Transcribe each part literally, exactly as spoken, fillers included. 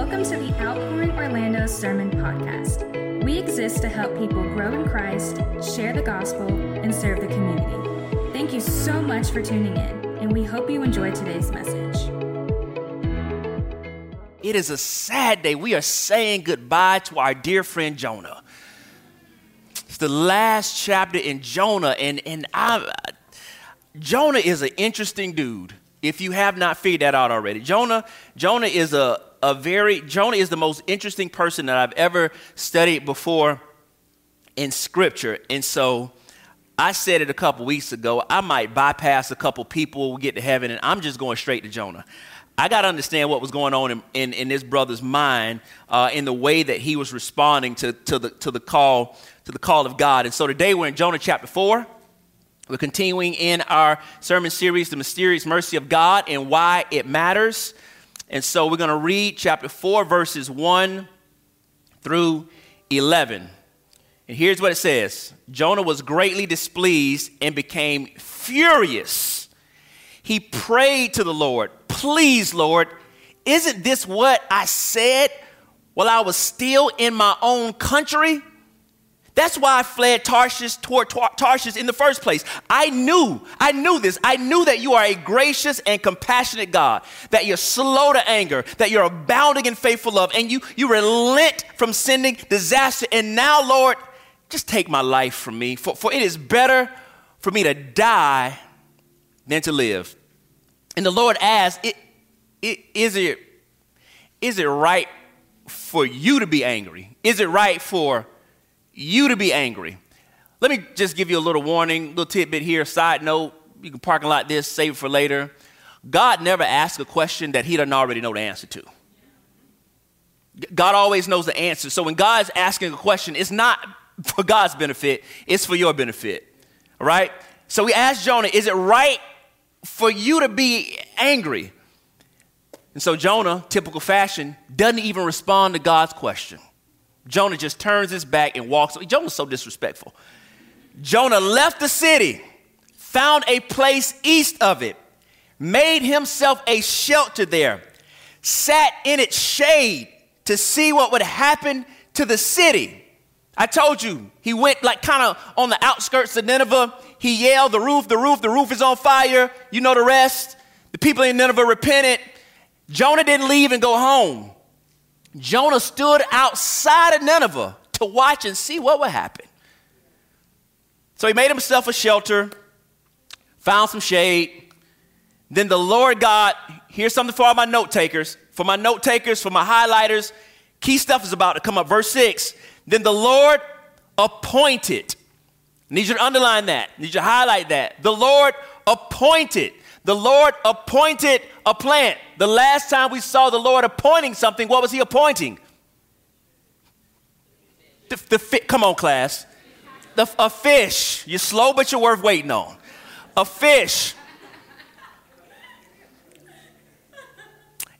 Welcome to the Outpouring Orlando Sermon Podcast. We exist to help people grow in Christ, share the gospel, and serve the community. Thank you so much for tuning in, and we hope you enjoy today's message. It is a sad day. We are saying goodbye to our dear friend Jonah. It's the last chapter in Jonah, and, and I, Jonah is an interesting dude. If you have not figured that out already, Jonah, Jonah is a, a very, Jonah is the most interesting person that I've ever studied before in scripture. And so I said it a couple weeks ago, I might bypass a couple people, we get to heaven, and I'm just going straight to Jonah. I got to understand what was going on in, in, in this brother's mind uh, in the way that he was responding to, to, the, to, the call, to the call of God. And so today we're in Jonah chapter four. We're continuing in our sermon series, The Mysterious Mercy of God and Why It Matters. And so we're going to read chapter four, verses one through eleven. And here's what it says. Jonah was greatly displeased and became furious. He prayed to the Lord, "Please, Lord, isn't this what I said while I was still in my own country? That's why I fled Tarshish toward Tarshish in the first place. I knew, I knew this. I knew that you are a gracious and compassionate God, that you're slow to anger, that you're abounding in faithful love, and you, you relent from sending disaster. And now, Lord, just take my life from me, for, for it is better for me to die than to live." And the Lord asked, it, it, is, it, is it right for you to be angry? Is it right for you to be angry? Let me just give you a little warning, little tidbit here, side note. You can parking lot this, save it for later. God never asks a question that he doesn't already know the answer to. God always knows the answer. So when God's asking a question, it's not for God's benefit, it's for your benefit, all right? So we asked Jonah, is it right for you to be angry? And so Jonah, typical fashion, doesn't even respond to God's question. Jonah just turns his back and walks. Jonah's so disrespectful. Jonah left the city, found a place east of it, made himself a shelter there, sat in its shade to see what would happen to the city. I told you, he went like kind of on the outskirts of Nineveh. He yelled, "The roof, the roof, the roof is on fire." You know the rest. The people in Nineveh repented. Jonah didn't leave and go home. Jonah stood outside of Nineveh to watch and see what would happen. So he made himself a shelter, found some shade. Then the Lord God, here's something for all my note takers, for my note takers, for my highlighters, key stuff is about to come up. Verse six, then the Lord appointed. I need you to underline that. I need you to highlight that. The Lord appointed. The Lord appointed a plant. The last time we saw the Lord appointing something, what was he appointing? The, the fi- Come on, class. The, a fish. You're slow, but you're worth waiting on. A fish.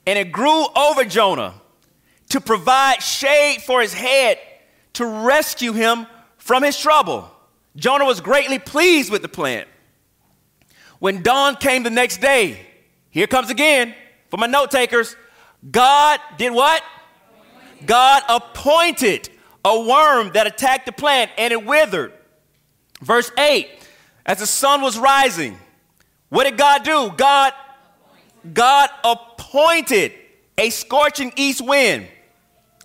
And it grew over Jonah to provide shade for his head, to rescue him from his trouble. Jonah was greatly pleased with the plant. When dawn came the next day, here comes again for my note takers, God did what? Appointed. God appointed a worm that attacked the plant and it withered. Verse eight, as the sun was rising, what did God do? God, appointed. God appointed a scorching east wind.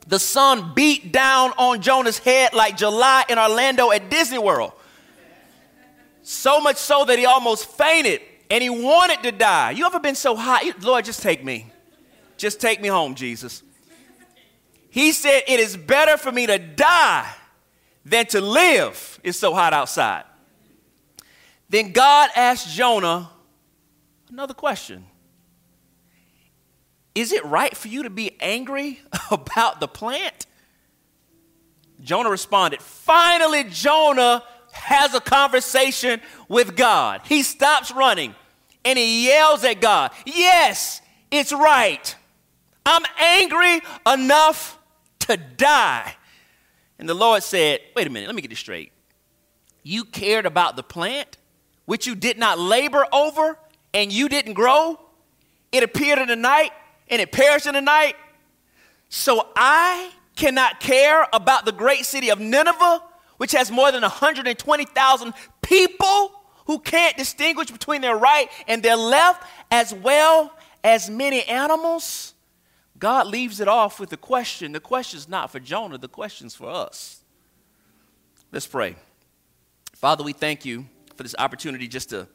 The sun beat down on Jonah's head like July in Orlando at Disney World. So much so that he almost fainted and he wanted to die. You ever been so hot? Lord, just take me. Just take me home, Jesus. He said, "It is better for me to die than to live. It's so hot outside." Then God asked Jonah another question. "Is it right for you to be angry about the plant?" Jonah responded. Finally, Jonah has a conversation with God. He stops running and he yells at God, "Yes, it's right. I'm angry enough to die." And the Lord said, "Wait a minute, let me get this straight. You cared about the plant, which you did not labor over, and you didn't grow? It appeared in the night and it perished in the night? So I cannot care about the great city of Nineveh, which has more than one hundred twenty thousand people who can't distinguish between their right and their left, as well as many animals? God leaves it off with the question. The question's not for Jonah. The question's for us. Let's pray. Father, we thank you for this opportunity just to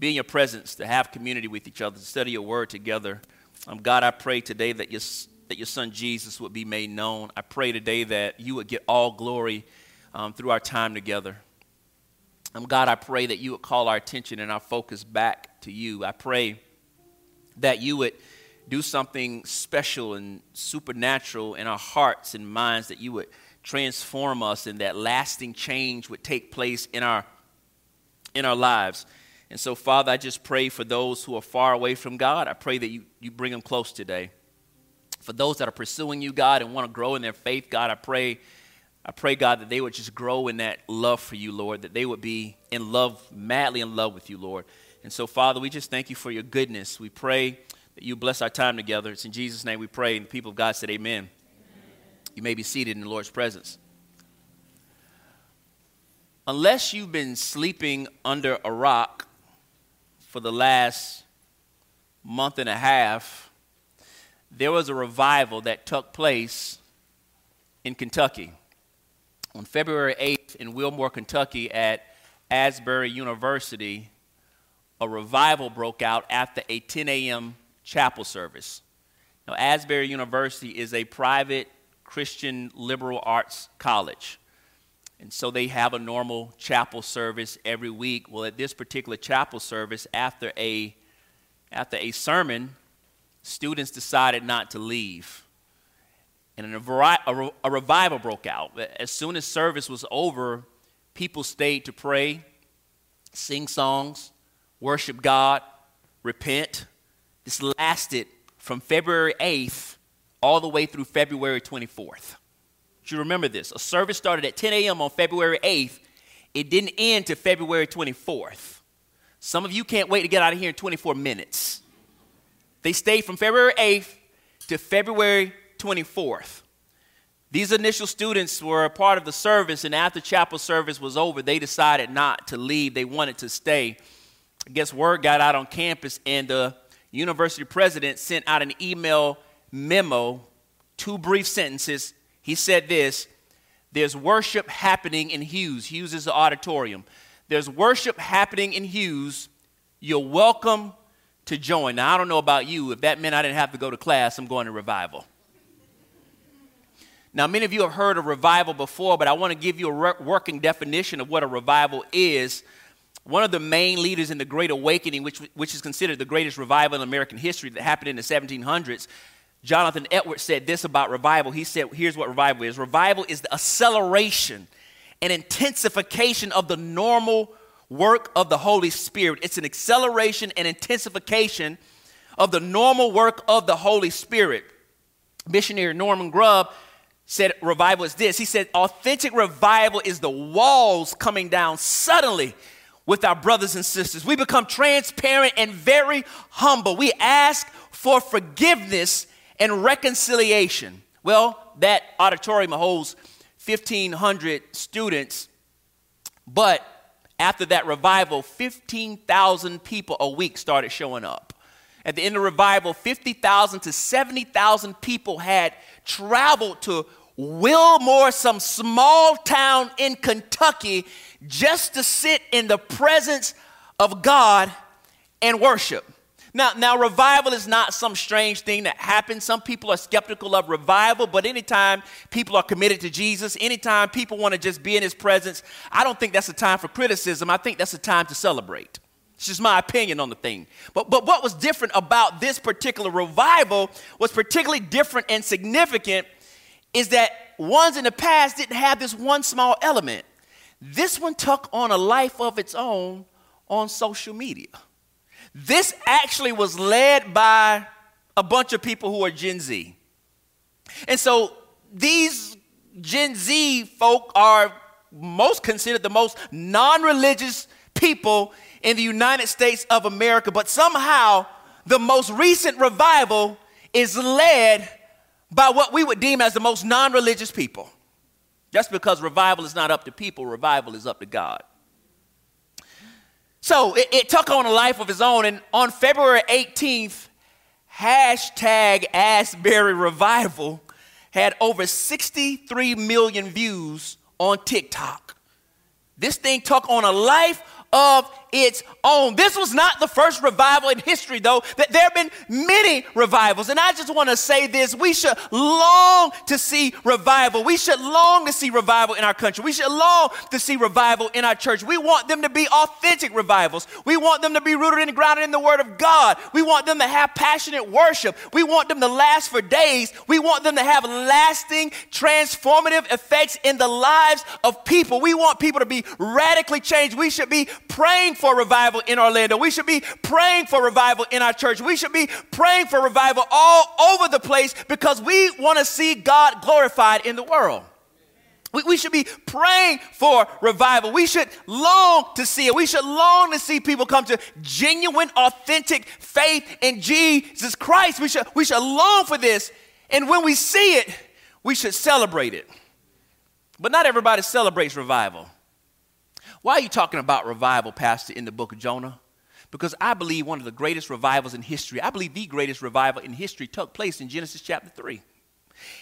be in your presence, to have community with each other, to study your word together. Um, God, I pray today that your, that your son Jesus would be made known. I pray today that you would get all glory um, through our time together. Um, God, I pray that you would call our attention and our focus back to you. I pray that you would do something special and supernatural in our hearts and minds, that you would transform us and that lasting change would take place in our in our lives. And so, Father, I just pray for those who are far away from God. I pray that you, you bring them close today. For those that are pursuing you, God, and want to grow in their faith, God, I pray, I pray, God, that they would just grow in that love for you, Lord, that they would be in love, madly in love with you, Lord. And so, Father, we just thank you for your goodness. We pray that you bless our time together. It's in Jesus' name we pray. And the people of God said amen. Amen. You may be seated in the Lord's presence. Unless you've been sleeping under a rock for the last month and a half, there was a revival that took place in Kentucky on February eighth in Wilmore, Kentucky, at Asbury University. A revival broke out after a ten a.m. chapel service. Now, Asbury University is a private Christian liberal arts college, and so they have a normal chapel service every week. Well, at this particular chapel service, after a, after a sermon, students decided not to leave, and a, vari- a, re- a revival broke out. As soon as service was over, people stayed to pray, sing songs, worship God, repent. This lasted from February eighth all the way through February twenty-fourth. Do you remember this? A service started at ten a.m. on February eighth. It didn't end to February twenty-fourth. Some of you can't wait to get out of here in twenty-four minutes. They stayed from February eighth to February twenty-fourth. These initial students were a part of the service, and after chapel service was over, they decided not to leave. They wanted to stay. I guess word got out on campus, and the university president sent out an email memo, two brief sentences. He said this: there's worship happening in Hughes. Hughes is the auditorium. There's worship happening in Hughes. You're welcome to join. Now, I don't know about you. If that meant I didn't have to go to class, I'm going to revival. Now, many of you have heard of revival before, but I want to give you a re- working definition of what a revival is. One of the main leaders in the Great Awakening, which, which is considered the greatest revival in American history that happened in the seventeen hundreds, Jonathan Edwards said this about revival. He said, here's what revival is. Revival is the acceleration and intensification of the normal work of the Holy Spirit. It's an acceleration and intensification of the normal work of the Holy Spirit. Missionary Norman Grubb said revival is this. He said, authentic revival is the walls coming down suddenly with our brothers and sisters. We become transparent and very humble. We ask for forgiveness and reconciliation. Well, that auditorium holds fifteen hundred students, but after that revival, fifteen thousand people a week started showing up. At the end of the revival, fifty thousand to seventy thousand people had traveled to Wilmore, some small town in Kentucky, just to sit in the presence of God and worship. Now, now, revival is not some strange thing that happens. Some people are skeptical of revival, but anytime people are committed to Jesus, anytime people want to just be in his presence, I don't think that's a time for criticism. I think that's a time to celebrate. It's just my opinion on the thing. But, but what was different about this particular revival was particularly different and significant is that ones in the past didn't have this one small element. This one took on a life of its own on social media. This actually was led by a bunch of people who are Gen Z. And so these Gen Z folk are most considered the most non-religious people in the United States of America, but somehow the most recent revival is led by what we would deem as the most non-religious people. Just because revival is not up to people, revival is up to God. So it, it took on a life of its own, and on February eighteenth, hashtag Asbury Revival had over sixty-three million views on TikTok. This thing took on a life of its own. This was not the first revival in history, though. That there have been many revivals. And I just want to say this. We should long to see revival. We should long to see revival in our country. We should long to see revival in our church. We want them to be authentic revivals. We want them to be rooted and grounded in the Word of God. We want them to have passionate worship. We want them to last for days. We want them to have lasting, transformative effects in the lives of people. We want people to be radically changed. We should be praying for revival in Orlando. We should be praying for revival in our church. We should be praying for revival all over the place because we want to see God glorified in the world. We, we should be praying for revival. We should long to see it. We should long to see people come to genuine, authentic faith in Jesus Christ. We should, we should long for this. And when we see it, we should celebrate it. But not everybody celebrates revival. Why are you talking about revival, Pastor, in the book of Jonah? Because I believe one of the greatest revivals in history, I believe the greatest revival in history took place in Genesis chapter three.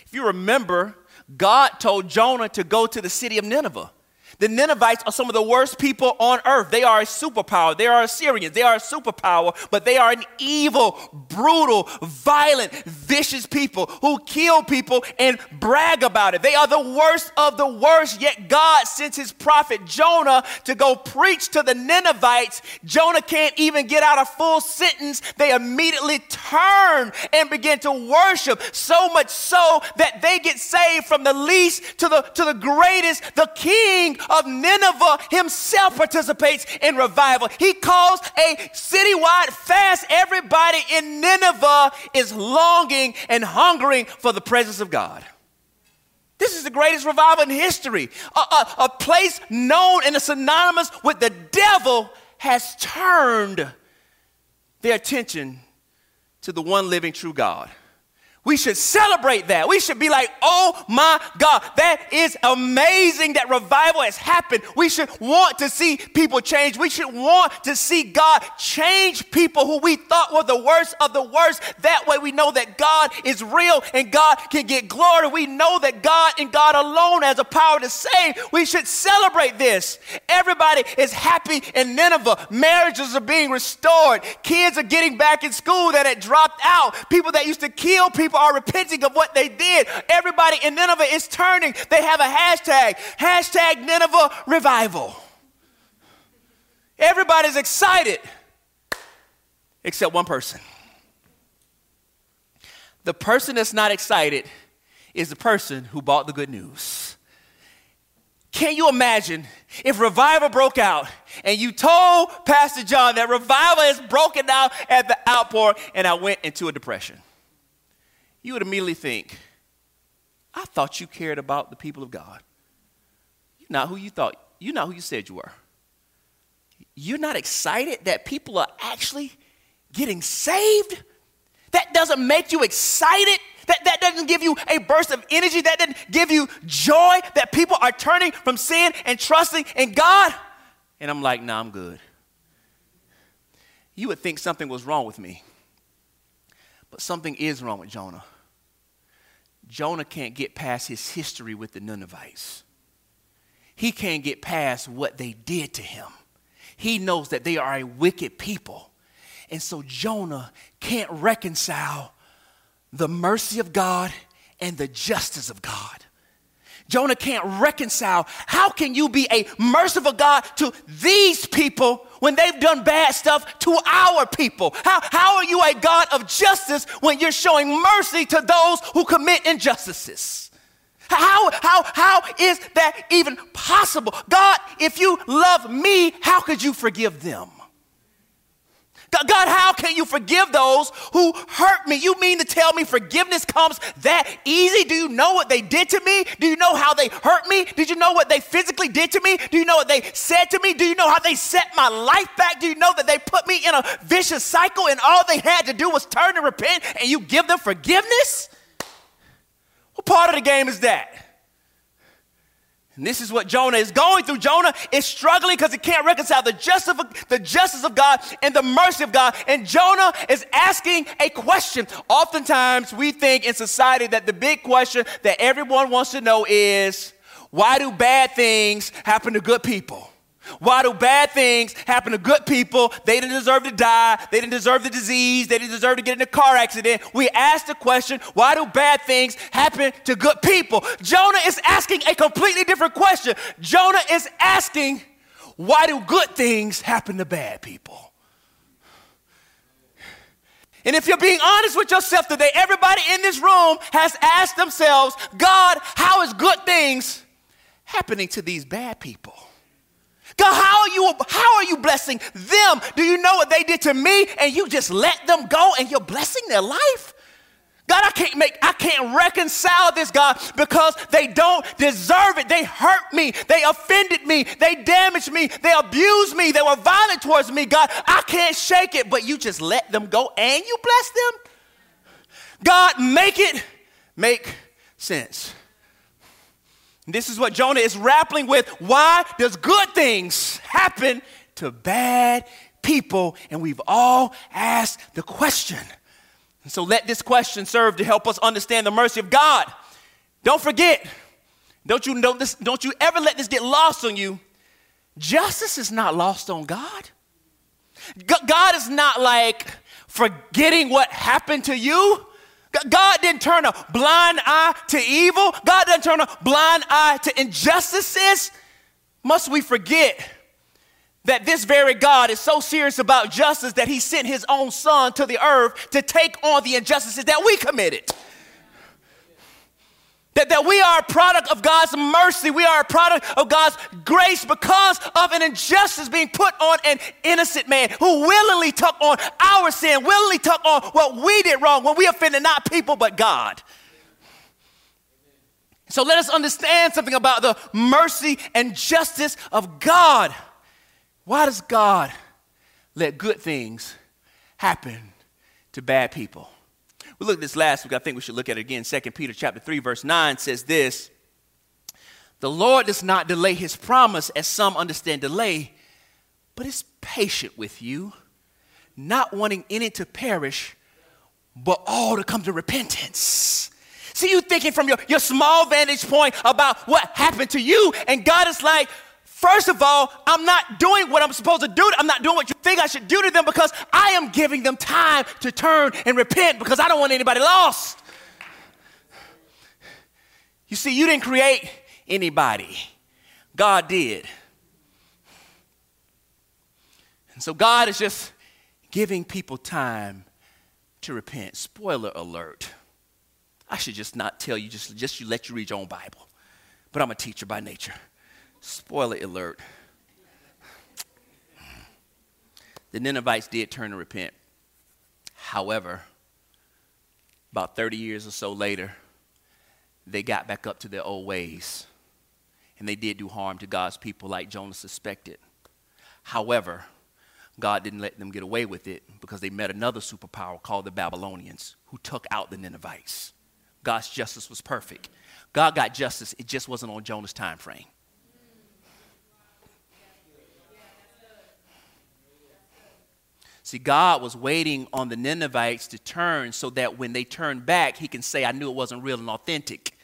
If you remember, God told Jonah to go to the city of Nineveh. The Ninevites are some of the worst people on earth. They are a superpower. They are Assyrians. They are a superpower, but they are an evil, brutal, violent, vicious people who kill people and brag about it. They are the worst of the worst, yet God sends his prophet Jonah to go preach to the Ninevites. Jonah can't even get out a full sentence. They immediately turn and begin to worship, so much so that they get saved from the least to the, to the greatest, the king of Nineveh himself participates in revival. He calls a citywide fast. Everybody in Nineveh is longing and hungering for the presence of God. This is the greatest revival in history. A, a, a place known and synonymous with the devil has turned their attention to the one living true God. We should celebrate that. We should be like, oh my God, that is amazing that revival has happened. We should want to see people change. We should want to see God change people who we thought were the worst of the worst. That way we know that God is real and God can get glory. We know that God and God alone has a power to save. We should celebrate this. Everybody is happy in Nineveh. Marriages are being restored. Kids are getting back in school that had dropped out. People that used to kill people are repenting of what they did. Everybody in Nineveh is turning. They have a hashtag, hashtag Nineveh Revival. Everybody's excited, except one person. The person that's not excited is the person who bought the good news. Can you imagine if revival broke out and you told Pastor John that revival has broken out at the Outpour and I went into a depression? You would immediately think, I thought you cared about the people of God. You're not who you thought, you're not who you said you were. You're not excited that people are actually getting saved? That doesn't make you excited. That, that doesn't give you a burst of energy. That doesn't give you joy that people are turning from sin and trusting in God. And I'm like, nah, I'm good. You would think something was wrong with me. But something is wrong with Jonah. Jonah can't get past his history with the Ninevites. He can't get past what they did to him. He knows that they are a wicked people. And so Jonah can't reconcile the mercy of God and the justice of God. Jonah can't reconcile. How can you be a merciful God to these people when they've done bad stuff to our people? How, how are you a God of justice when you're showing mercy to those who commit injustices? How, how, how is that even possible? God, if you love me, how could you forgive them? God, how can you forgive those who hurt me? You mean to tell me forgiveness comes that easy? Do you know what they did to me? Do you know how they hurt me? Did you know what they physically did to me? Do you know what they said to me? Do you know how they set my life back? Do you know that they put me in a vicious cycle and all they had to do was turn and repent and you give them forgiveness? What part of the game is that? And this is what Jonah is going through. Jonah is struggling because he can't reconcile the justice, of, the justice of God and the mercy of God. And Jonah is asking a question. Oftentimes we think in society that the big question that everyone wants to know is, why do bad things happen to good people? Why do bad things happen to good people? They didn't deserve to die. They didn't deserve the disease. They didn't deserve to get in a car accident. We ask the question, why do bad things happen to good people? Jonah is asking a completely different question. Jonah is asking, why do good things happen to bad people? And if you're being honest with yourself today, everybody in this room has asked themselves, God, how is good things happening to these bad people? God, how are you, how are you blessing them? Do you know what they did to me? And you just let them go and you're blessing their life? God, I can't make, I can't reconcile this, God, because they don't deserve it. They hurt me. They offended me. They damaged me. They abused me. They were violent towards me. God, I can't shake it, but you just let them go and you bless them? God, make it make sense. This is what Jonah is grappling with. Why does good things happen to bad people? And we've all asked the question. And so let this question serve to help us understand the mercy of God. Don't forget, don't you know this, don't you ever let this get lost on you. Justice is not lost on God. God is not like forgetting what happened to you. God didn't turn a blind eye to evil. God doesn't turn a blind eye to injustices. Must we forget that this very God is so serious about justice that he sent his own son to the earth to take on the injustices that we committed? That, that we are a product of God's mercy. We are a product of God's grace because of an injustice being put on an innocent man who willingly took on our sin, willingly took on what we did wrong when we offended not people but God. So let us understand something about the mercy and justice of God. Why does God let good things happen to bad people? We looked at this last week. I think we should look at it again. Second Peter chapter three, verse nine says this. The Lord does not delay his promise, as some understand delay, but is patient with you, not wanting any to perish, but all to come to repentance. See, you thinking from your, your small vantage point about what happened to you, and God is like, first of all, I'm not doing what I'm supposed to do. I'm not doing what you think I should do to them because I am giving them time to turn and repent because I don't want anybody lost. You see, you didn't create anybody. God did. And so God is just giving people time to repent. Spoiler alert. I should just not tell you, just, just you let you read your own Bible. But I'm a teacher by nature. Spoiler alert. The Ninevites did turn and repent. However, about thirty years or so later, they got back up to their old ways. And they did do harm to God's people like Jonah suspected. However, God didn't let them get away with it because they met another superpower called the Babylonians who took out the Ninevites. God's justice was perfect. God got justice. It just wasn't on Jonah's time frame. See, God was waiting on the Ninevites to turn so that when they turn back, he can say, I knew it wasn't real and authentic.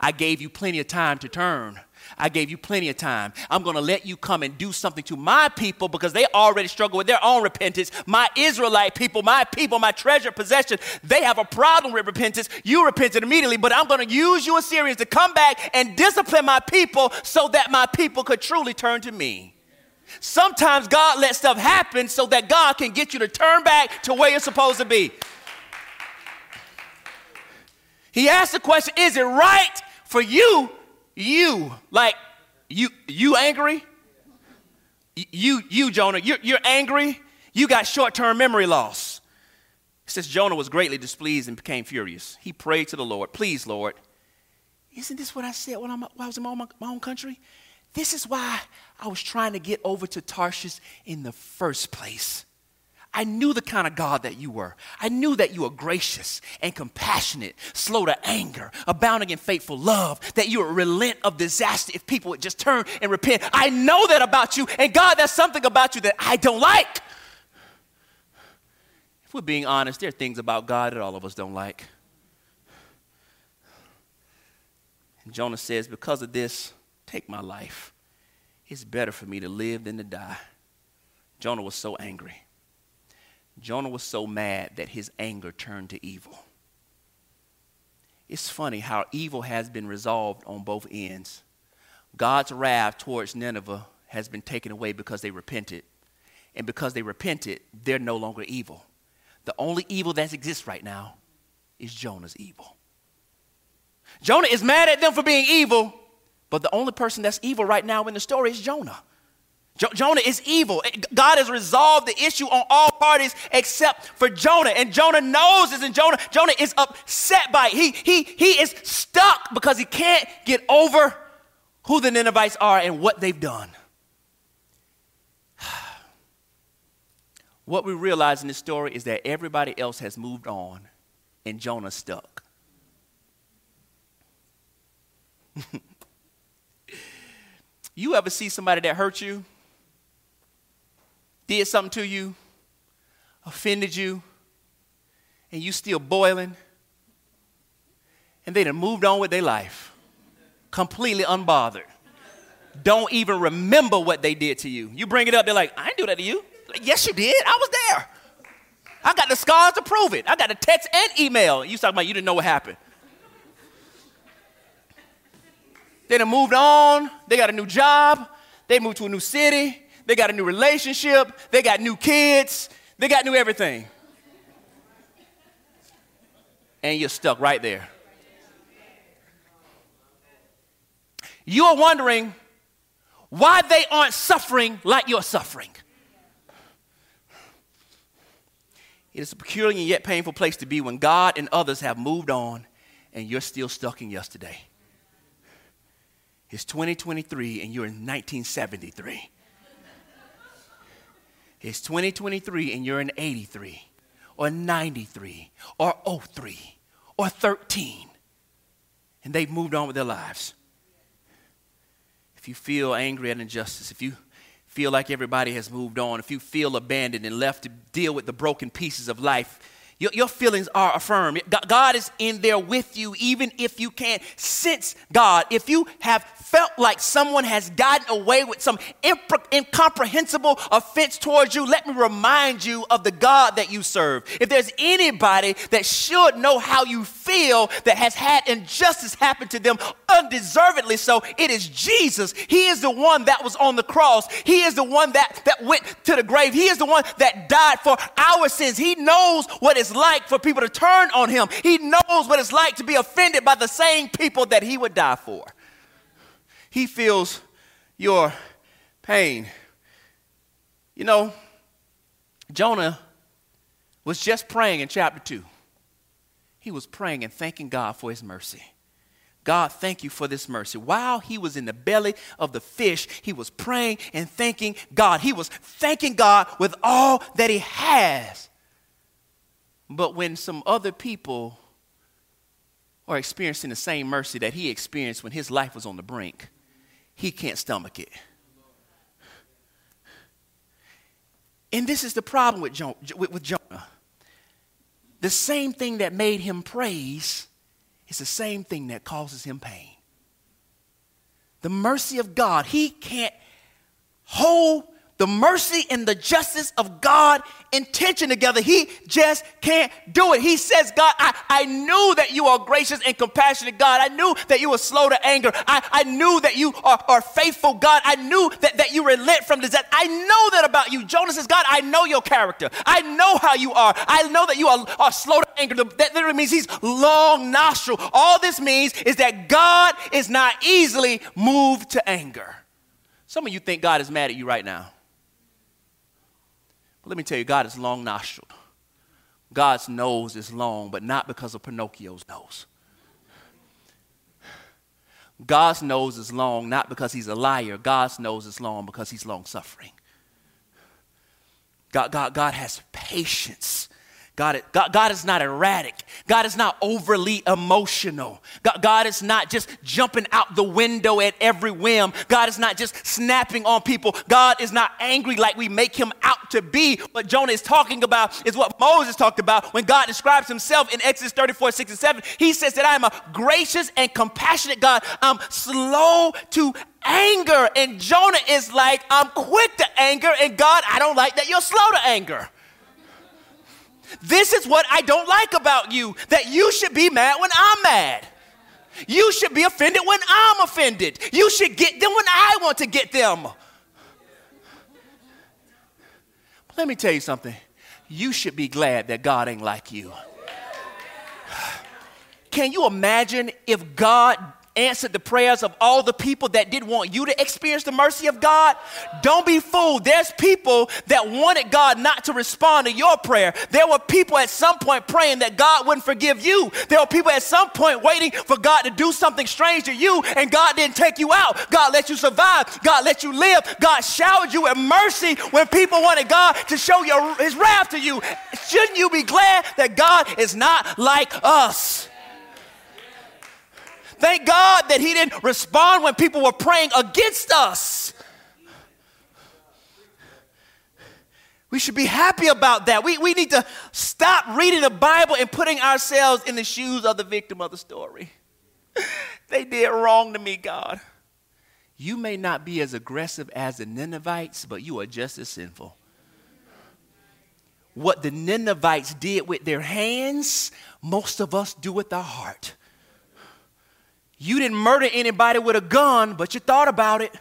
I gave you plenty of time to turn. I gave you plenty of time. I'm going to let you come and do something to my people because they already struggle with their own repentance. My Israelite people, my people, my treasured possession, they have a problem with repentance. You repented immediately, but I'm going to use you Assyrians to come back and discipline my people so that my people could truly turn to me. Sometimes God lets stuff happen so that God can get you to turn back to where you're supposed to be. He asked the question, is it right for you, you, like, you you angry? You, you Jonah, you're, you're angry? You got short-term memory loss. Since Jonah was greatly displeased and became furious, he prayed to the Lord, please, Lord, isn't this what I said when, I'm, when I was in my own, my own country? This is why I was trying to get over to Tarshish in the first place. I knew the kind of God that you were. I knew that you were gracious and compassionate, slow to anger, abounding in faithful love, that you would relent of disaster if people would just turn and repent. I know that about you, and God, that's something about you that I don't like. If we're being honest, there are things about God that all of us don't like. And Jonah says, because of this, take my life. It's better for me to live than to die. Jonah was so angry. Jonah was so mad that his anger turned to evil. It's funny how evil has been resolved on both ends. God's wrath towards Nineveh has been taken away because they repented. And because they repented, they're no longer evil. The only evil that exists right now is Jonah's evil. Jonah is mad at them for being evil, but the only person that's evil right now in the story is Jonah. Jo- Jonah is evil. God has resolved the issue on all parties except for Jonah. And Jonah knows this, and Jonah, Jonah is upset by it. He, he, he is stuck because he can't get over who the Ninevites are and what they've done. What we realize in this story is that everybody else has moved on and Jonah's stuck. You ever see somebody that hurt you, did something to you, offended you, and you still boiling, and they done moved on with their life, completely unbothered, don't even remember what they did to you. You bring it up, they're like, I didn't do that to you. Like, yes, you did. I was there. I got the scars to prove it. I got the text and email. You talking about you didn't know what happened. They done moved on. They got a new job. They moved to a new city. They got a new relationship. They got new kids. They got new everything. And you're stuck right there. You are wondering why they aren't suffering like you're suffering. It is a peculiar and yet painful place to be when God and others have moved on and you're still stuck in yesterday. It's twenty twenty-three and you're in nineteen seventy-three. It's twenty twenty-three and you're in eighty-three or ninety-three or oh three or thirteen. And they've moved on with their lives. If you feel angry at injustice, if you feel like everybody has moved on, if you feel abandoned and left to deal with the broken pieces of life, Your, your feelings are affirmed. God is in there with you, even if you can't sense God. If you have felt like someone has gotten away with some impre- incomprehensible offense towards you, let me remind you of the God that you serve. If there's anybody that should know how you feel that has had injustice happen to them, undeservedly so, it is Jesus. He is the one that was on the cross. He is the one that, that went to the grave. He is the one that died for our sins. He knows what is like for people to turn on him. He knows what it's like to be offended by the same people that he would die for. He feels your pain. You know, Jonah was just praying in chapter two. He was praying and thanking God for his mercy. God, thank you for this mercy. While he was in the belly of the fish, he was praying and thanking God. He was thanking God with all that he has. But when some other people are experiencing the same mercy that he experienced when his life was on the brink, he can't stomach it. And this is the problem with Jonah. With Jonah. The same thing that made him praise is the same thing that causes him pain. The mercy of God, he can't hold the mercy and the justice of God in tension together. He just can't do it. He says, God, I, I knew that you are gracious and compassionate, God. I knew that you were slow to anger. I, I knew that you are, are faithful, God. I knew that, that you relent from disaster. I know that about you. Jonah says, God, I know your character. I know how you are. I know that you are, are slow to anger. That literally means he's long nostril. All this means is that God is not easily moved to anger. Some of you think God is mad at you right now. But let me tell you, God is long-nostrilled. God's nose is long, but not because of Pinocchio's nose. God's nose is long, not because he's a liar. God's nose is long because he's long-suffering. God, God, God has patience. God, God, God is not erratic. God is not overly emotional. God, God is not just jumping out the window at every whim. God is not just snapping on people. God is not angry like we make him out to be. What Jonah is talking about is what Moses talked about when God describes himself in Exodus thirty-four, six, and seven. He says that I am a gracious and compassionate God. I'm slow to anger. And Jonah is like, I'm quick to anger. And God, I don't like that you're slow to anger. This is what I don't like about you, that you should be mad when I'm mad. You should be offended when I'm offended. You should get them when I want to get them. But let me tell you something. You should be glad that God ain't like you. Can you imagine if God answered the prayers of all the people that didn't want you to experience the mercy of God? Don't be fooled. There's people that wanted God not to respond to your prayer. There were people at some point praying that God wouldn't forgive you. There were people at some point waiting for God to do something strange to you, and God didn't take you out. God let you survive. God let you live. God showered you with mercy when people wanted God to show your, his wrath to you. Shouldn't you be glad that God is not like us? Thank God that he didn't respond when people were praying against us. We should be happy about that. We, we need to stop reading the Bible and putting ourselves in the shoes of the victim of the story. They did wrong to me, God. You may not be as aggressive as the Ninevites, but you are just as sinful. What the Ninevites did with their hands, most of us do with our heart. You didn't murder anybody with a gun, but you thought about it.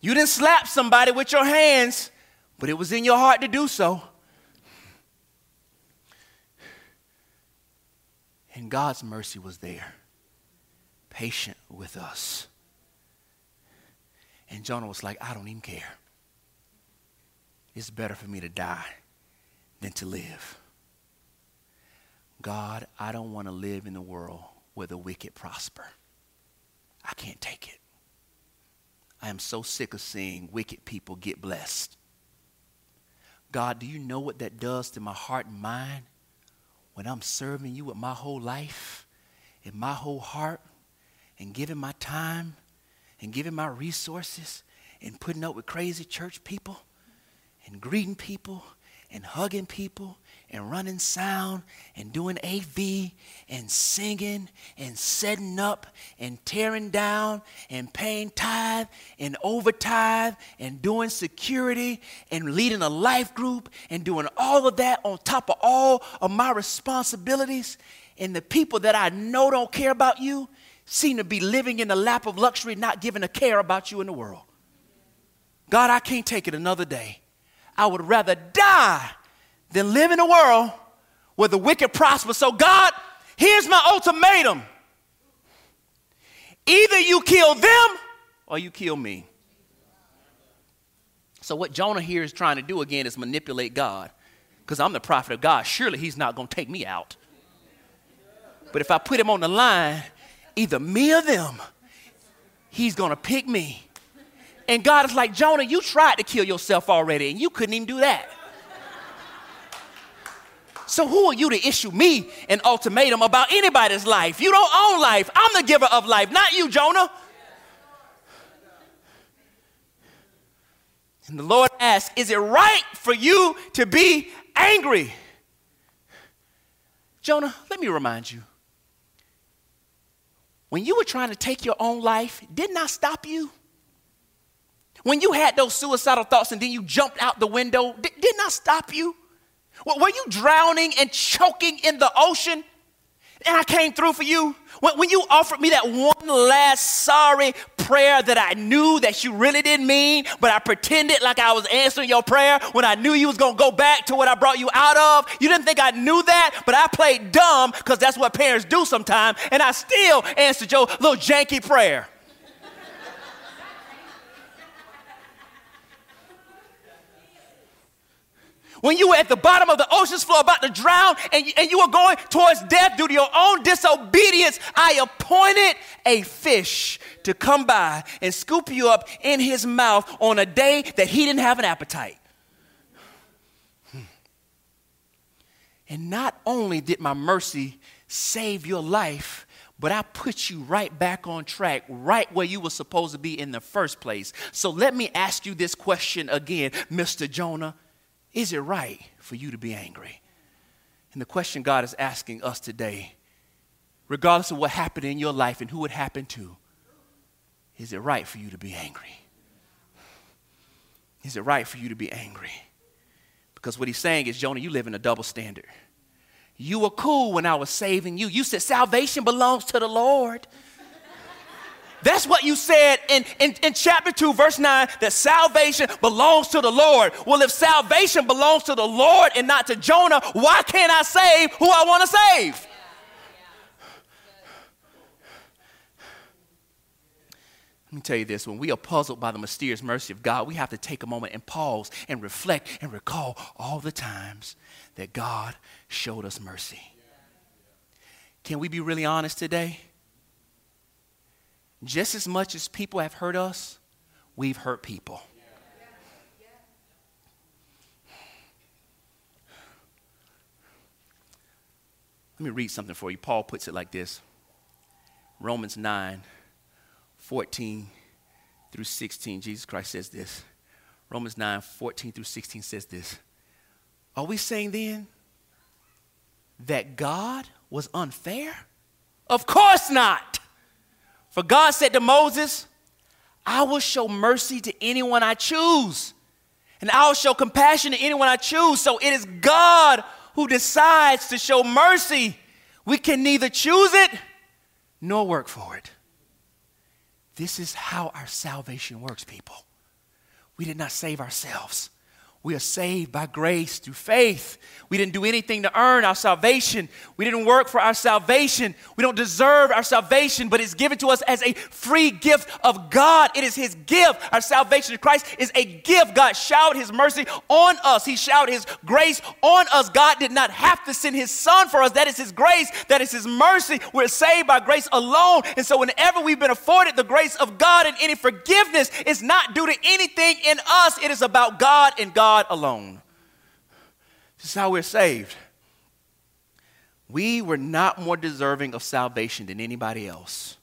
You didn't slap somebody with your hands, but it was in your heart to do so. And God's mercy was there, patient with us. And Jonah was like, I don't even care. It's better for me to die than to live. God, I don't want to live in the world where the wicked prosper. I can't take it. I am so sick of seeing wicked people get blessed. God, do you know what that does to my heart and mind when I'm serving you with my whole life and my whole heart and giving my time and giving my resources and putting up with crazy church people and greeting people and hugging people and running sound and doing A V and singing and setting up and tearing down and paying tithe and overtithe and doing security and leading a life group and doing all of that on top of all of my responsibilities, and the people that I know don't care about you seem to be living in the lap of luxury, not giving a care about you in the world. God, I can't take it another day. I would rather die than live in a world where the wicked prosper. So God, here's my ultimatum. Either you kill them or you kill me. So what Jonah here is trying to do again is manipulate God, because I'm the prophet of God. Surely he's not going to take me out. But if I put him on the line, either me or them, he's going to pick me. And God is like, Jonah, you tried to kill yourself already, and you couldn't even do that. So who are you to issue me an ultimatum about anybody's life? You don't own life. I'm the giver of life, not you, Jonah. And the Lord asks, is it right for you to be angry? Jonah, let me remind you. When you were trying to take your own life, didn't I stop you? When you had those suicidal thoughts and then you jumped out the window, d- didn't I stop you? Well, were you drowning and choking in the ocean? And I came through for you. When, when you offered me that one last sorry prayer that I knew that you really didn't mean, but I pretended like I was answering your prayer when I knew you was going to go back to what I brought you out of. You didn't think I knew that, but I played dumb because that's what parents do sometimes. And I still answered your little janky prayer. When you were at the bottom of the ocean's floor about to drown and, and you were going towards death due to your own disobedience, I appointed a fish to come by and scoop you up in his mouth on a day that he didn't have an appetite. And not only did my mercy save your life, but I put you right back on track, right where you were supposed to be in the first place. So let me ask you this question again, Mister Jonah. Is it right for you to be angry? And the question God is asking us today, regardless of what happened in your life and who it happened to, is it right for you to be angry? Is it right for you to be angry? Because what he's saying is, Jonah, you live in a double standard. You were cool when I was saving you. You said salvation belongs to the Lord. That's what you said in, in, in chapter two, verse nine, that salvation belongs to the Lord. Well, if salvation belongs to the Lord and not to Jonah, why can't I save who I want to save? Yeah, yeah. Let me tell you this. When we are puzzled by the mysterious mercy of God, we have to take a moment and pause and reflect and recall all the times that God showed us mercy. Can we be really honest today? Just as much as people have hurt us, we've hurt people. Yeah. Yeah. Let me read something for you. Paul puts it like this. Romans nine, fourteen through sixteen, Jesus Christ says this. Romans nine, fourteen through sixteen says this. Are we saying then that God was unfair? Of course not. For God said to Moses, I will show mercy to anyone I choose, and I will show compassion to anyone I choose. So it is God who decides to show mercy. We can neither choose it nor work for it. This is how our salvation works, people. We did not save ourselves. We are saved by grace through faith. We didn't do anything to earn our salvation. We didn't work for our salvation. We don't deserve our salvation, but it's given to us as a free gift of God. It is his gift. Our salvation in Christ is a gift. God showered his mercy on us. He showered his grace on us. God did not have to send his son for us. That is his grace. That is his mercy. We're saved by grace alone. And so whenever we've been afforded the grace of God and any forgiveness, it's not due to anything in us. It is about God and God alone. This is how we're saved. We were not more deserving of salvation than anybody else.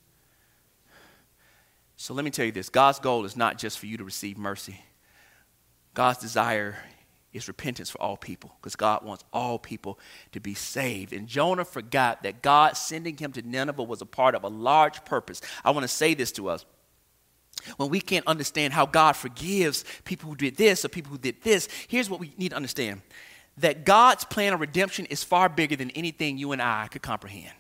So let me tell you this. God's goal is not just for you to receive mercy. God's desire is repentance for all people, because God wants all people to be saved. And Jonah forgot that God sending him to Nineveh was a part of a large purpose. I want to say this to us. When we can't understand how God forgives people who did this or people who did this, here's what we need to understand. That God's plan of redemption is far bigger than anything you and I could comprehend.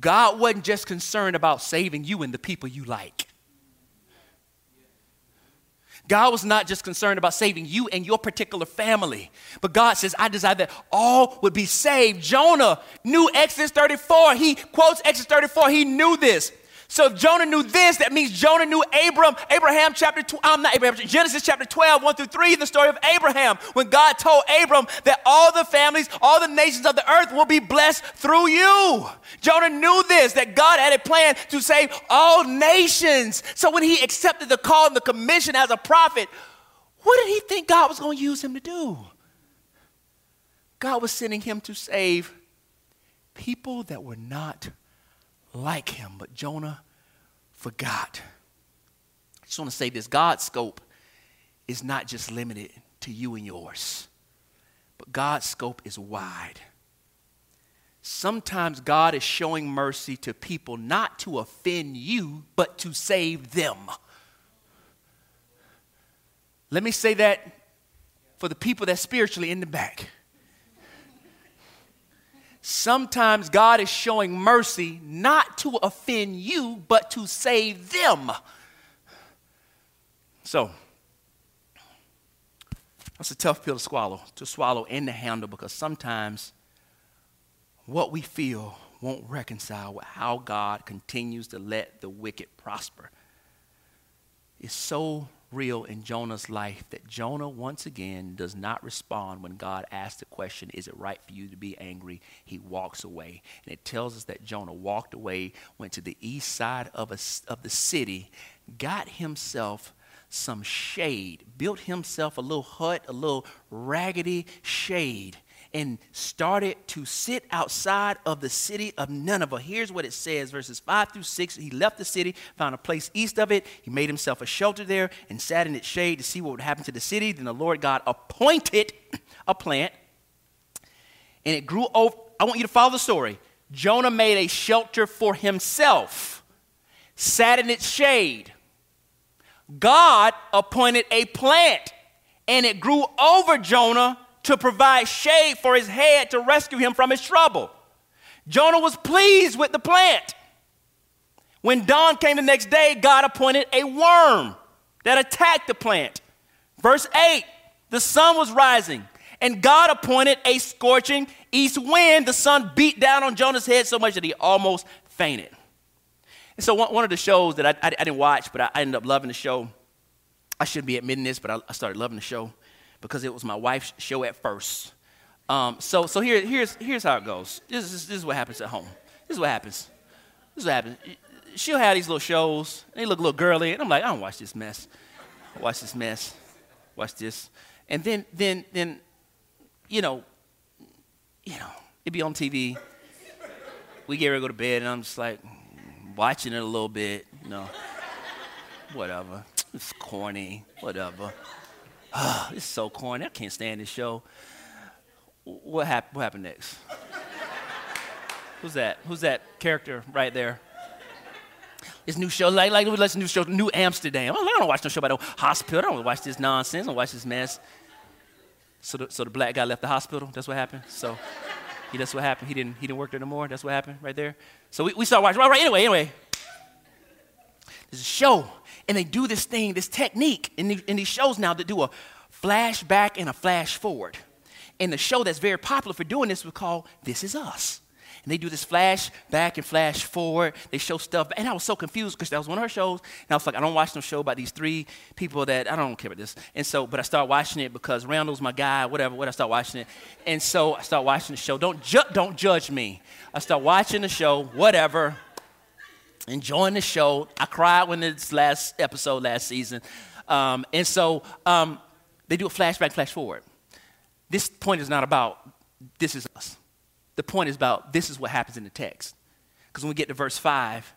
God wasn't just concerned about saving you and the people you like. God was not just concerned about saving you and your particular family, but God says, I desire that all would be saved. Jonah knew Exodus thirty-four. He quotes Exodus thirty-four. He knew this. So if Jonah knew this, that means Jonah knew Abram, Abraham chapter two, I'm not Abraham, Genesis chapter twelve, one through three, the story of Abraham, when God told Abram that all the families, all the nations of the earth will be blessed through you. Jonah knew this, that God had a plan to save all nations. So when he accepted the call and the commission as a prophet, what did he think God was going to use him to do? God was sending him to save people that were not like him, but Jonah forgot. I just want to say this. God's scope is not just limited to you and yours, but God's scope is wide. Sometimes God is showing mercy to people not to offend you, but to save them. Let me say that for the people that's spiritually in the back. Sometimes God is showing mercy not to offend you, but to save them. So, that's a tough pill to swallow, to swallow and to handle, because sometimes what we feel won't reconcile with how God continues to let the wicked prosper. It's so real in Jonah's life that Jonah, once again, does not respond when God asks the question, is it right for you to be angry? He walks away. And it tells us that Jonah walked away, went to the east side of, a, of the city, got himself some shade, built himself a little hut, a little raggedy shade, and started to sit outside of the city of Nineveh. Here's what it says, verses five through six. He left the city, found a place east of it. He made himself a shelter there and sat in its shade to see what would happen to the city. Then the Lord God appointed a plant, and it grew over. I want you to follow the story. Jonah made a shelter for himself, sat in its shade. God appointed a plant, and it grew over Jonah to provide shade for his head to rescue him from his trouble. Jonah was pleased with the plant. When dawn came the next day, God appointed a worm that attacked the plant. Verse eight, the sun was rising, and God appointed a scorching east wind. The sun beat down on Jonah's head so much that he almost fainted. And so one of the shows that I, I, I didn't watch, but I, I ended up loving the show. I shouldn't be admitting this, but I, I started loving the show, because it was my wife's show at first. Um, so so here, here's, here's how it goes. This is, this is what happens at home. This is what happens. This is what happens. She'll have these little shows, and they look a little girly, and I'm like, I don't watch this mess. I watch this mess. Watch this. And then, then, then, you know, you know, it'd be on T V. We get ready to go to bed, and I'm just like, watching it a little bit, you know. Whatever. It's corny. Whatever. Oh, this is so corny. I can't stand this show. What happened? What happened next? Who's that? Who's that character right there? This new show, like, like, let's new show, New Amsterdam. I don't watch no show about the hospital. I don't watch this nonsense. I don't watch this mess. So, the, so the black guy left the hospital. That's what happened. So, he, that's what happened. He didn't, he didn't work there no more. That's what happened right there. So we, we started watching. Right, right. Anyway, anyway, there's a show. And they do this thing, this technique in, the, in these shows now that do a flashback and a flash forward. And the show that's very popular for doing this was called This Is Us. And they do this flashback and flash forward. They show stuff. And I was so confused because that was one of her shows. And I was like, I don't watch no show about these three people that, I don't care about this. And so, but I started watching it because Randall's my guy, whatever, what I started watching it. And so I started watching the show. Don't, ju- don't judge me. I started watching the show, whatever. Enjoying the show. I cried when this last episode, last season. Um, and so um, they do a flashback, flash forward. This point is not about this is us. The point is about this is what happens in the text. Because when we get to verse five,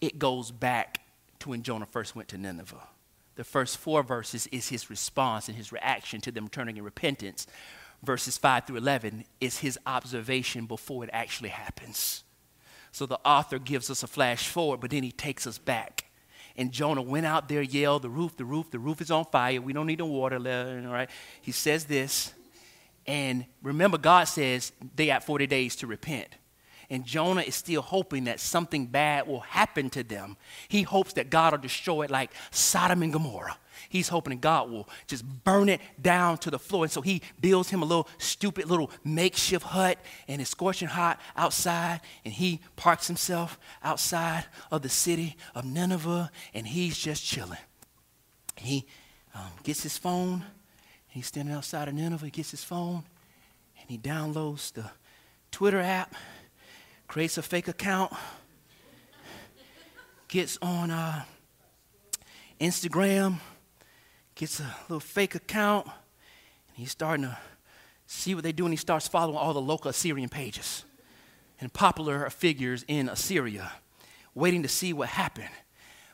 it goes back to when Jonah first went to Nineveh. The first four verses is his response and his reaction to them turning in repentance. Verses five through eleven is his observation before it actually happens. So the author gives us a flash forward, but then he takes us back. And Jonah went out there, yelled, the roof, the roof, the roof is on fire. We don't need no water, all right? He says this, and remember God says they got forty days to repent. And Jonah is still hoping that something bad will happen to them. He hopes that God will destroy it like Sodom and Gomorrah. He's hoping God will just burn it down to the floor. And so he builds him a little stupid little makeshift hut, and it's scorching hot outside, and he parks himself outside of the city of Nineveh, and he's just chilling. He um, gets his phone, and he's standing outside of Nineveh. He gets his phone, and he downloads the Twitter app, creates a fake account, gets on uh, Instagram, gets a little fake account, and he's starting to see what they do, and he starts following all the local Assyrian pages and popular figures in Assyria, waiting to see what happened.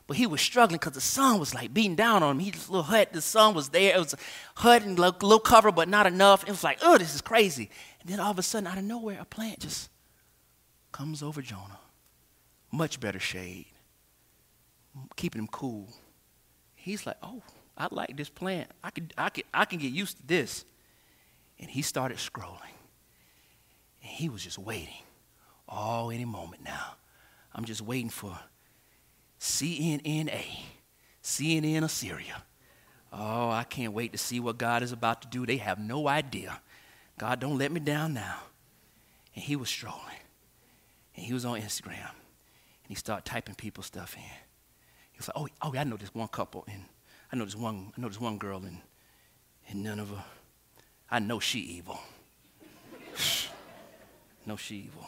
But he was struggling because the sun was like beating down on him. He just little hut, the sun was there. It was a hut and a little cover, but not enough. It was like, oh, this is crazy. And then all of a sudden, out of nowhere, a plant just comes over Jonah. Much better shade, keeping him cool. He's like, oh, I like this plant. I can, I can, I can get used to this. And he started scrolling. And he was just waiting. Oh, any moment now. I'm just waiting for C N N A, C N N Assyria. Oh, I can't wait to see what God is about to do. They have no idea. God, don't let me down now. And he was strolling. And he was on Instagram. And he started typing people's stuff in. He was like, oh, oh I know this one couple in I know there's one, I know there's one girl in, in Nineveh. I know she evil. No, she evil.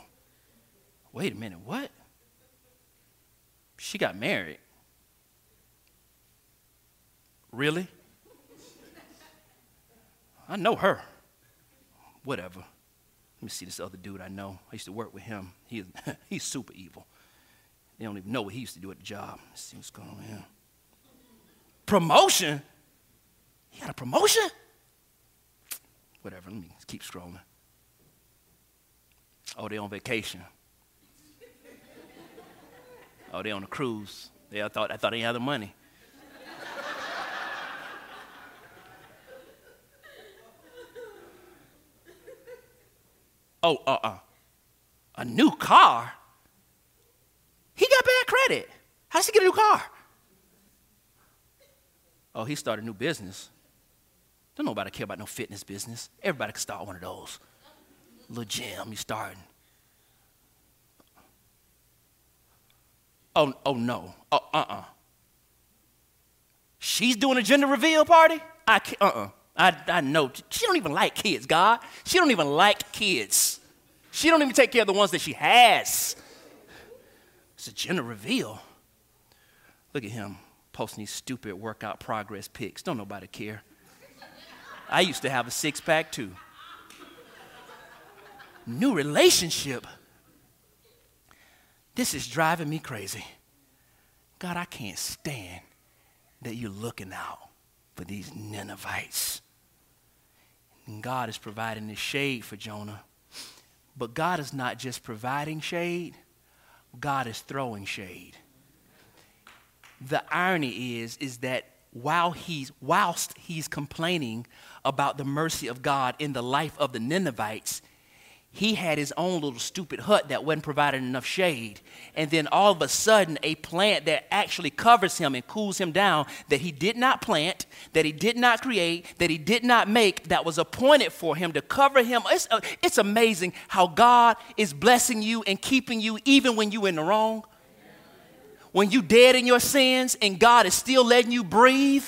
Wait a minute, what? She got married. Really? I know her. Whatever. Let me see this other dude I know. I used to work with him. He, he's super evil. They don't even know what he used to do at the job. Let's see what's going on with him. Promotion? He got a promotion? Whatever, let me keep scrolling. Oh, they're on vacation. Oh, they're on a cruise. They, I thought, I thought they had the money. Oh, uh-uh. A new car? He got bad credit. How does he get a new car? Oh, he started a new business. Don't nobody care about no fitness business. Everybody can start one of those. Little gym, you starting. Oh, oh no. Oh, uh-uh. She's doing a gender reveal party? I can't, uh-uh. I, I know. She don't even like kids, God. She don't even like kids. She don't even take care of the ones that she has. It's a gender reveal. Look at him posting these stupid workout progress pics. Don't nobody care. I used to have a six-pack, too. New relationship. This is driving me crazy. God, I can't stand that you're looking out for these Ninevites. And God is providing this shade for Jonah. But God is not just providing shade. God is throwing shade. The irony is, is that while he's, whilst he's complaining about the mercy of God in the life of the Ninevites, he had his own little stupid hut that wasn't providing enough shade. And then all of a sudden, a plant that actually covers him and cools him down that he did not plant, that he did not create, that he did not make, that was appointed for him to cover him. It's, uh, it's amazing how God is blessing you and keeping you even when you're in the wrong. When you're dead in your sins and God is still letting you breathe.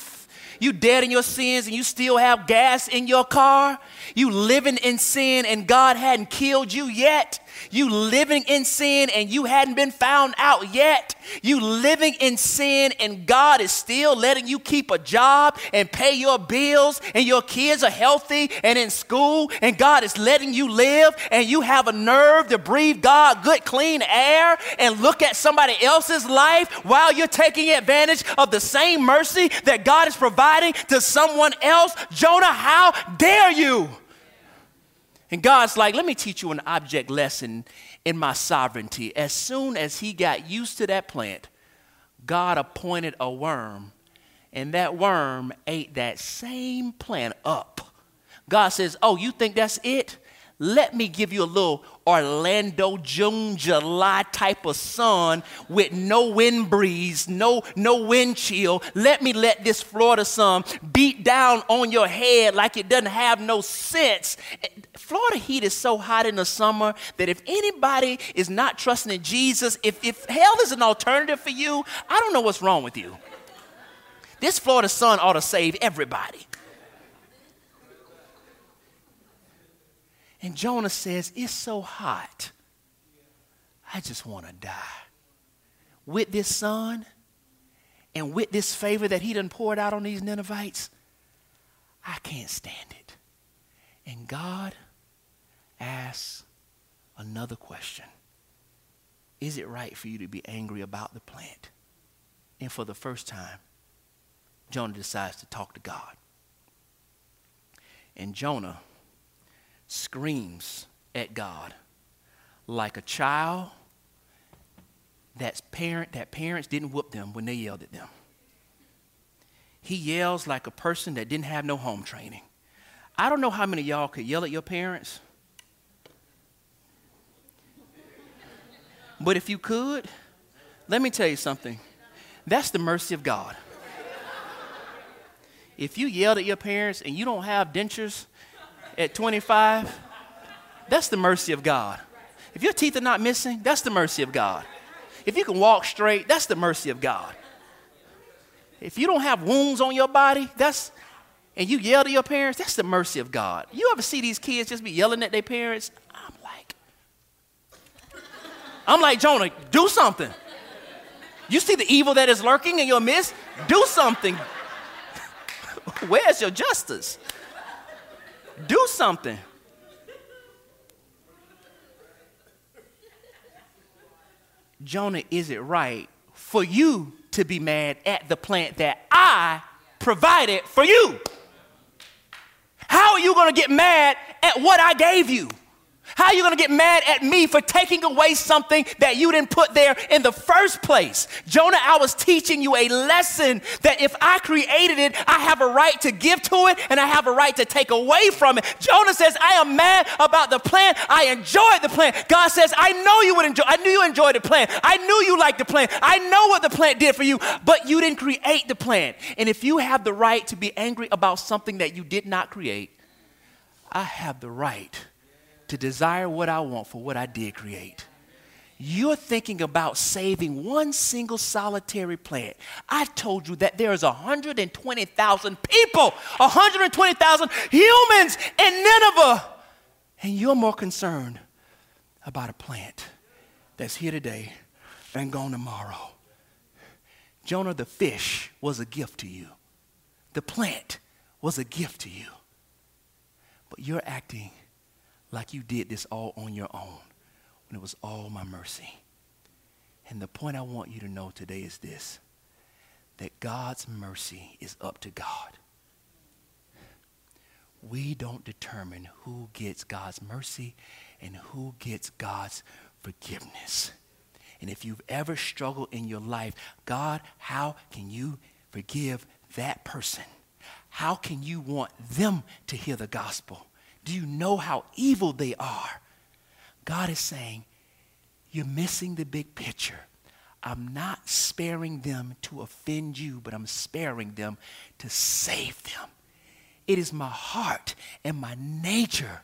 You dead in your sins and you still have gas in your car. You living in sin and God hadn't killed you yet. You living in sin and you hadn't been found out yet. You living in sin and God is still letting you keep a job and pay your bills and your kids are healthy and in school and God is letting you live and you have a nerve to breathe God good clean air and look at somebody else's life while you're taking advantage of the same mercy that God is providing to someone else. Jonah, how dare you? And God's like, let me teach you an object lesson in my sovereignty. As soon as he got used to that plant, God appointed a worm, and that worm ate that same plant up. God says, oh, you think that's it? Let me give you a little Orlando, June, July type of sun with no wind breeze, no, no wind chill. Let me let this Florida sun beat down on your head like it doesn't have no sense. Florida heat is so hot in the summer that if anybody is not trusting in Jesus, if, if hell is an alternative for you, I don't know what's wrong with you. This Florida sun ought to save everybody. And Jonah says, it's so hot, I just want to die. With this sun and with this favor that he done poured out on these Ninevites, I can't stand it. And God asks another question. Is it right for you to be angry about the plant? And for the first time, Jonah decides to talk to God. And Jonah screams at God like a child that's parent that parents didn't whoop them when they yelled at them. He yells like a person that didn't have no home training. I don't know how many of y'all could yell at your parents, but if you could, let me tell you something. That's the mercy of God. If you yelled at your parents and you don't have dentures at twenty-five, that's the mercy of God. If your teeth are not missing, that's the mercy of God. If you can walk straight, that's the mercy of God. If you don't have wounds on your body, that's, and you yell to your parents, that's the mercy of God. You ever see these kids just be yelling at their parents? I'm like, I'm like, Jonah, do something. You see the evil that is lurking in your midst? Do something. Where's your justice? Do something. Jonah, is it right for you to be mad at the plant that I provided for you? How are you going to get mad at what I gave you? How are you going to get mad at me for taking away something that you didn't put there in the first place? Jonah, I was teaching you a lesson that if I created it, I have a right to give to it and I have a right to take away from it. Jonah says, I am mad about the plan. I enjoyed the plan. God says, I know you would enjoy. I knew you enjoyed the plan. I knew you liked the plan. I know what the plan did for you, but you didn't create the plan. And if you have the right to be angry about something that you did not create, I have the right to desire what I want for what I did create. You're thinking about saving one single solitary plant. I told you that there is one hundred twenty thousand people, one hundred twenty thousand humans in Nineveh. And you're more concerned about a plant that's here today and gone tomorrow. Jonah, the fish was a gift to you. The plant was a gift to you. But you're acting like you did this all on your own, when it was all my mercy. And the point I want you to know today is this, that God's mercy is up to God. We don't determine who gets God's mercy and who gets God's forgiveness. And if you've ever struggled in your life, God, how can you forgive that person? How can you want them to hear the gospel? Do you know how evil they are? God is saying, you're missing the big picture. I'm not sparing them to offend you, but I'm sparing them to save them. It is my heart and my nature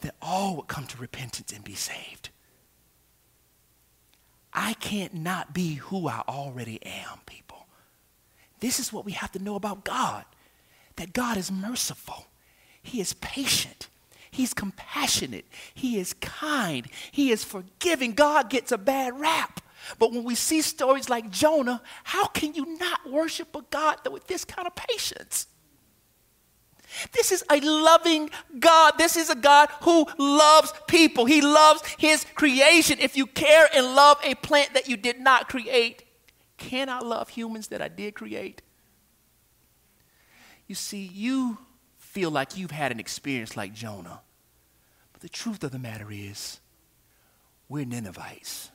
that all would come to repentance and be saved. I can't not be who I already am, people. This is what we have to know about God, that God is merciful. He is patient. He's compassionate. He is kind. He is forgiving. God gets a bad rap. But when we see stories like Jonah, how can you not worship a God with this kind of patience? This is a loving God. This is a God who loves people. He loves his creation. If you care and love a plant that you did not create, can I love humans that I did create? You see, you feel like you've had an experience like Jonah. But the truth of the matter is, we're Ninevites.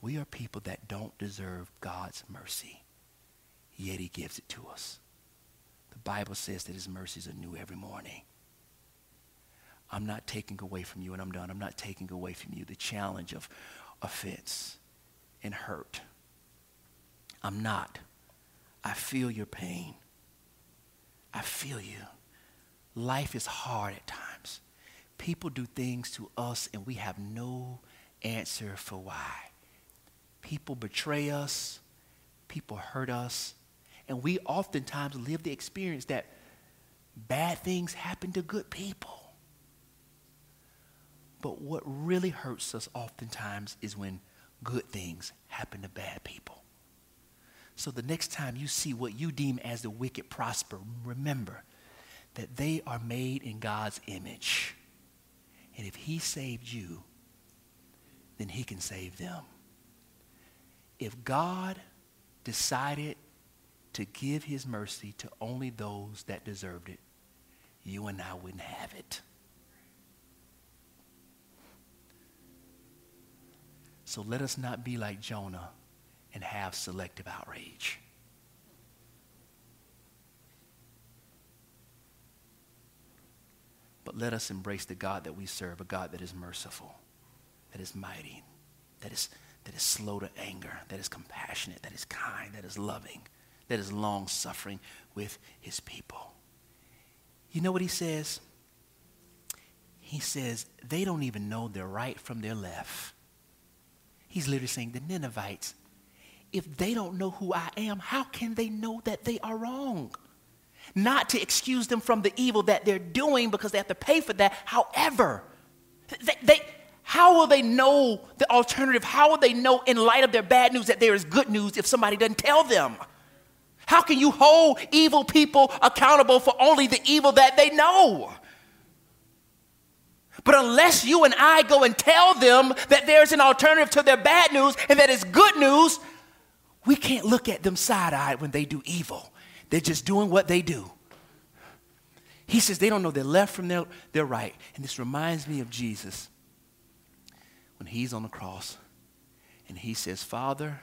We are people that don't deserve God's mercy, yet he gives it to us. The Bible says that his mercies are new every morning. I'm not taking away from you, and I'm done. I'm not taking away from you the challenge of offense and hurt. I'm not. I feel your pain. I feel you. Life is hard at times. People do things to us and we have no answer for why. People betray us. People hurt us. And we oftentimes live the experience that bad things happen to good people. But what really hurts us oftentimes is when good things happen to bad people. So the next time you see what you deem as the wicked prosper, remember that they are made in God's image. And if he saved you, then he can save them. If God decided to give his mercy to only those that deserved it, you and I wouldn't have it. So let us not be like Jonah and have selective outrage. But let us embrace the God that we serve, a God that is merciful, that is mighty, that is, that is slow to anger, that is compassionate, that is kind, that is loving, that is long-suffering with his people. You know what he says? He says, they don't even know their right from their left. He's literally saying the Ninevites if they don't know who I am, how can they know that they are wrong? Not to excuse them from the evil that they're doing, because they have to pay for that. However, they, they how will they know the alternative? How will they know in light of their bad news that there is good news if somebody doesn't tell them? How can you hold evil people accountable for only the evil that they know? But unless you and I go and tell them that there's an alternative to their bad news and that it's good news, we can't look at them side-eyed when they do evil. They're just doing what they do. He says they don't know their left from their, their right. And this reminds me of Jesus when he's on the cross and he says, Father,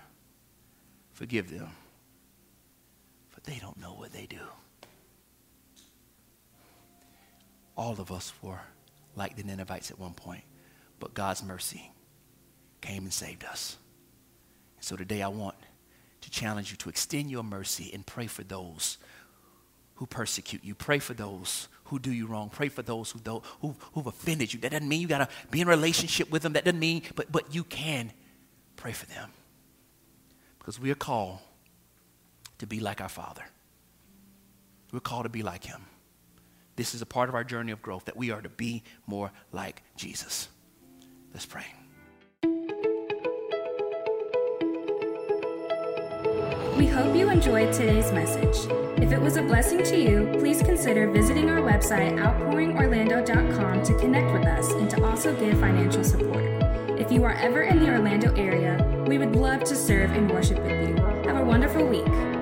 forgive them, for they don't know what they do. All of us were like the Ninevites at one point, but God's mercy came and saved us. And so today I want to challenge you to extend your mercy and pray for those who persecute you. Pray for those who do you wrong. Pray for those who do, who, who've offended you. That doesn't mean you gotta be in a relationship with them. That doesn't mean, but, but you can pray for them, because we are called to be like our Father. We're called to be like him. This is a part of our journey of growth, that we are to be more like Jesus. Let's pray. We hope you enjoyed today's message. If it was a blessing to you, please consider visiting our website, outpouring orlando dot com, to connect with us and to also give financial support. If you are ever in the Orlando area, we would love to serve and worship with you. Have a wonderful week.